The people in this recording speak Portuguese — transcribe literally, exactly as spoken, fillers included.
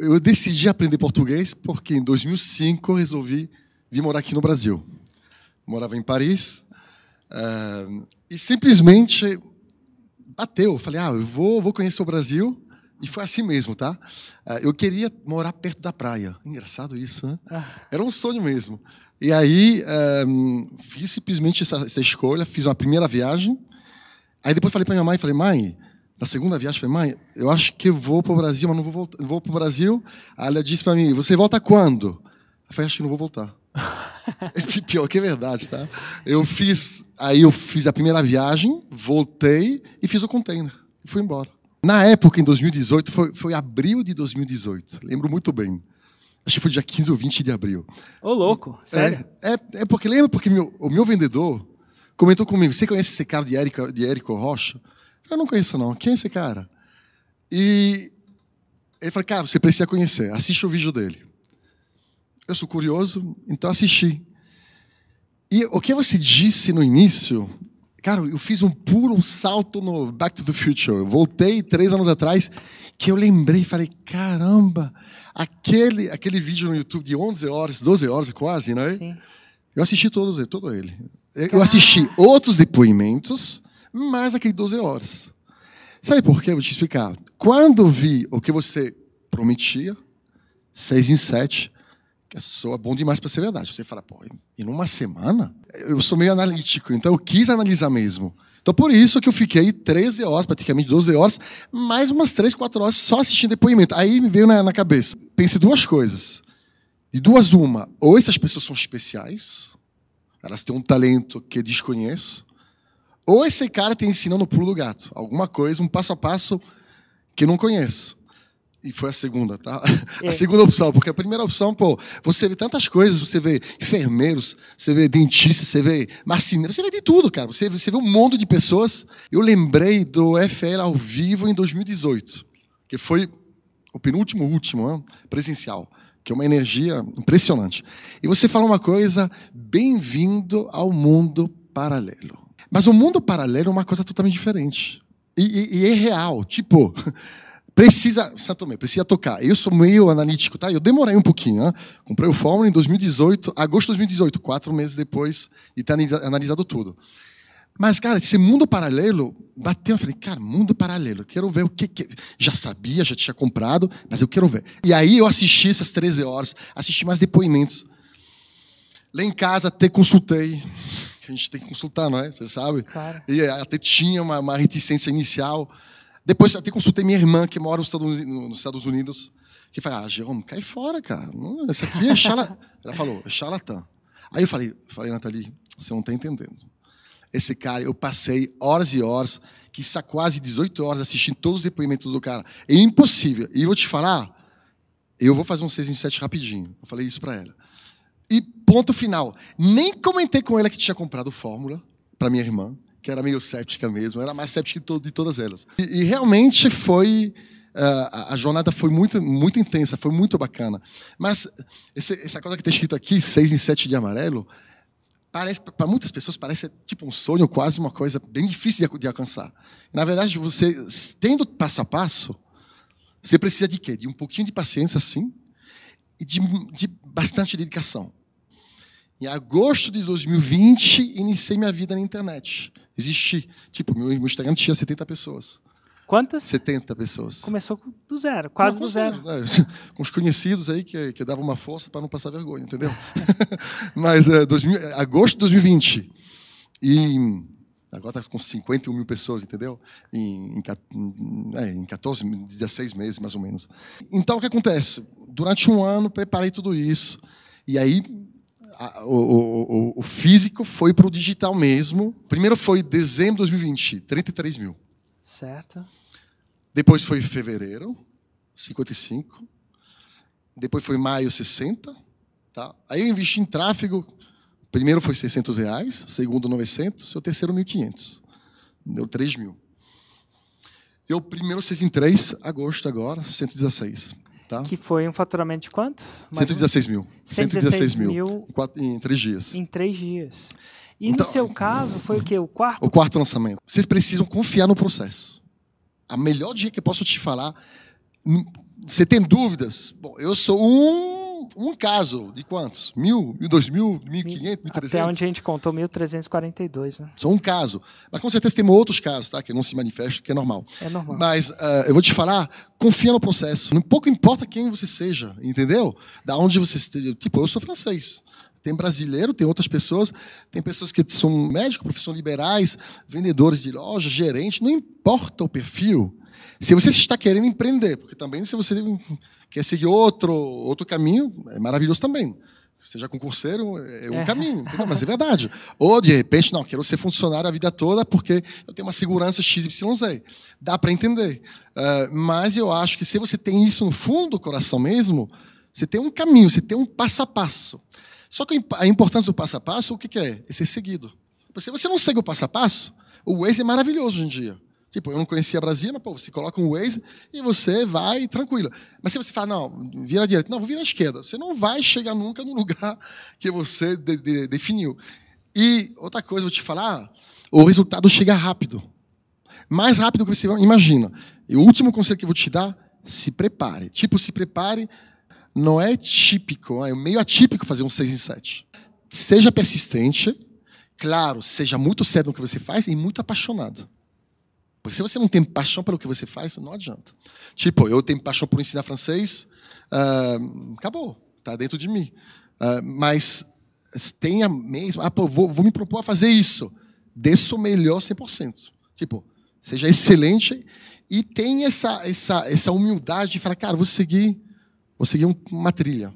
eu decidi aprender português porque em dois mil e cinco eu resolvi vir morar aqui no Brasil. Morava em Paris uh, e simplesmente bateu. Falei, ah, eu vou, vou conhecer o Brasil. E foi assim mesmo, tá? Uh, eu queria morar perto da praia. Engraçado isso, né? Ah. Era um sonho mesmo. E aí um, fiz simplesmente essa, essa escolha, fiz uma primeira viagem. Aí depois falei para minha mãe, falei, mãe, na segunda viagem, falei, mãe, eu acho que eu vou para o Brasil, mas não vou voltar, vou para o Brasil. Aí ela disse para mim, você volta quando? Eu falei, acho que não vou voltar. Pior que é verdade, tá? Eu fiz, aí eu fiz a primeira viagem, voltei e fiz o container. E fui embora. Na época, em dois mil e dezoito, foi, foi abril de dois mil e dezoito, lembro muito bem. Acho que foi dia quinze ou vinte de abril. Ô, louco, sério? É, é, é porque, lembra porque meu, o meu vendedor comentou comigo, você conhece esse cara de Érico, de Érico Rocha? Eu não conheço, não. Quem é esse cara? E ele falou, cara, você precisa conhecer, assiste o vídeo dele. Eu sou curioso, então assisti. E o que você disse no início, cara, eu fiz um puro um salto no Back to the Future. Voltei três anos atrás, que eu lembrei e falei, caramba, aquele, aquele vídeo no YouTube de onze horas, doze horas quase, né? Sim. Eu assisti todo, todo ele. Caramba. Eu assisti outros depoimentos, mas aquele doze horas. Sabe por quê? Eu vou te explicar. Quando vi o que você prometia, seis em sete, que soa bom demais para ser verdade. Você fala, pô, em uma semana? Eu sou meio analítico, então eu quis analisar mesmo. Então, por isso que eu fiquei treze horas, praticamente doze horas, mais umas três, quatro horas só assistindo depoimento. Aí me veio na, na cabeça. Pensei duas coisas. De duas, uma. Ou essas pessoas são especiais, elas têm um talento que eu desconheço, ou esse cara tem ensinando o pulo do gato. Alguma coisa, um passo a passo que eu não conheço. E foi a segunda, tá? É. A segunda opção, porque a primeira opção, pô, você vê tantas coisas, você vê enfermeiros, você vê dentistas, você vê marceneiro, você vê de tudo, cara. Você, você vê um monte de pessoas. Eu lembrei do F L ao vivo em dois mil e dezoito, que foi o penúltimo, último ano, presencial, que é uma energia impressionante. E você fala uma coisa, bem-vindo ao mundo paralelo. Mas o mundo paralelo é uma coisa totalmente diferente. E, e, e é real, tipo... Precisa, Santomé, precisa tocar. Eu sou meio analítico, tá? Eu demorei um pouquinho, né? Comprei o Fórmula em dois mil e dezoito, agosto de dois mil e dezoito, quatro meses depois de ter analisado tudo. Mas, cara, esse mundo paralelo bateu. Eu falei, cara, mundo paralelo, eu quero ver o que, que... Já sabia, já tinha comprado, mas eu quero ver. E aí eu assisti essas treze horas, assisti mais depoimentos. Lá em casa até consultei. A gente tem que consultar, não é? Você sabe? Claro. E até tinha uma, uma reticência inicial. Depois até consultei minha irmã, que mora nos Estados Unidos, que falou, ah, Jerome, cai fora, cara. Isso aqui é charlatã. Ela falou, é charlatã. Aí eu falei, falei, Nathalie, você não está entendendo. Esse cara, eu passei horas e horas, que está quase dezoito horas assistindo todos os depoimentos do cara. É impossível. E eu vou te falar, eu vou fazer um seis em sete rapidinho. Eu falei isso para ela. E ponto final. Nem comentei com ela que tinha comprado Fórmula para minha irmã, que era meio séptica mesmo, era mais séptica de todas elas. E, e realmente foi, uh, a jornada foi muito, muito intensa, foi muito bacana. Mas esse, essa coisa que está escrito aqui, seis em sete de amarelo, para muitas pessoas parece tipo um sonho, quase uma coisa bem difícil de, de alcançar. Na verdade, você, tendo passo a passo, você precisa de quê? De um pouquinho de paciência, sim, e de, de bastante dedicação. Em agosto de dois mil e vinte, iniciei minha vida na internet. Existi. Tipo, meu Instagram tinha setenta pessoas. Quantas? setenta pessoas. Começou do zero, quase não, do zero. zero. Com os conhecidos aí que, que davam uma força para não passar vergonha, entendeu? Mas é, dois mil, agosto de dois mil e vinte. E agora está com cinquenta e um mil pessoas, entendeu? Em, em, é, em quatorze, dezesseis meses, mais ou menos. Então, o que acontece? Durante um ano, preparei tudo isso. E aí... O, o, o, o físico foi para o digital mesmo. Primeiro foi dezembro de dois mil e vinte, trinta e três mil. Certo. Depois foi fevereiro, cinquenta e cinco. Depois foi maio, sessenta. Tá? Aí eu investi em tráfego. Primeiro foi seiscentos reais, segundo novecentos, e o terceiro mil e quinhentos. Deu três mil. Eu primeiro seis em três, agosto agora, cento e dezesseis. Tá. Que foi um faturamento de quanto? Mais cento e dezesseis mil. cento e dezesseis mil. Em três dias. Em três dias. E então, no seu caso, foi o quê? O quarto? O quarto lançamento. Vocês precisam confiar no processo. A melhor dica que eu posso te falar, Você tem dúvidas? Bom, eu sou um, um caso de quantos? Mil? Mil, dois mil? Mil quinhentos? Mil trezentos? Até onde a gente contou, mil trezentos e quarenta e dois, né? Só um caso. Mas com certeza tem outros casos, tá? Que não se manifestam, que é normal. É normal. Mas uh, eu vou te falar, confia no processo. Pouco importa quem você seja, entendeu? Da onde você esteja. Tipo, eu sou francês. Tem brasileiro, tem outras pessoas, tem pessoas que são médicos, profissões liberais, vendedores de loja, gerentes, não importa o perfil. Se você está querendo empreender, porque também se você quer seguir outro, outro caminho, é maravilhoso também. Seja concurseiro, é um é. caminho, entendeu? Mas é verdade. Ou, de repente, não, quero ser funcionário a vida toda porque eu tenho uma segurança X Y Z. Dá para entender. Uh, mas eu acho que se você tem isso no fundo do coração mesmo, você tem um caminho, você tem um passo a passo. Só que a importância do passo a passo, o que é? É ser seguido. Se você não segue o passo a passo, o Waze é maravilhoso hoje em dia. Tipo, eu não conhecia a Brasília, mas pô, você coloca um Waze e você vai tranquilo. Mas se você fala, não, vira à direita, não, vou virar à esquerda, você não vai chegar nunca no lugar que você de, de, definiu. E outra coisa, eu vou te falar, o resultado chega rápido. Mais rápido que você imagina. E o último conselho que eu vou te dar, se prepare. Tipo, se prepare. Não é típico, é meio atípico fazer um seis em sete. Seja persistente, claro, seja muito sério no que você faz e muito apaixonado. Porque se você não tem paixão pelo que você faz, não adianta. Tipo, eu tenho paixão por ensinar francês, uh, acabou, está dentro de mim. Uh, mas tenha mesmo, ah, pô, vou, vou me propor a fazer isso, dê seu melhor cem por cento. Tipo, seja excelente e tenha essa, essa, essa humildade de falar, cara, vou seguir... Vou seguir uma trilha.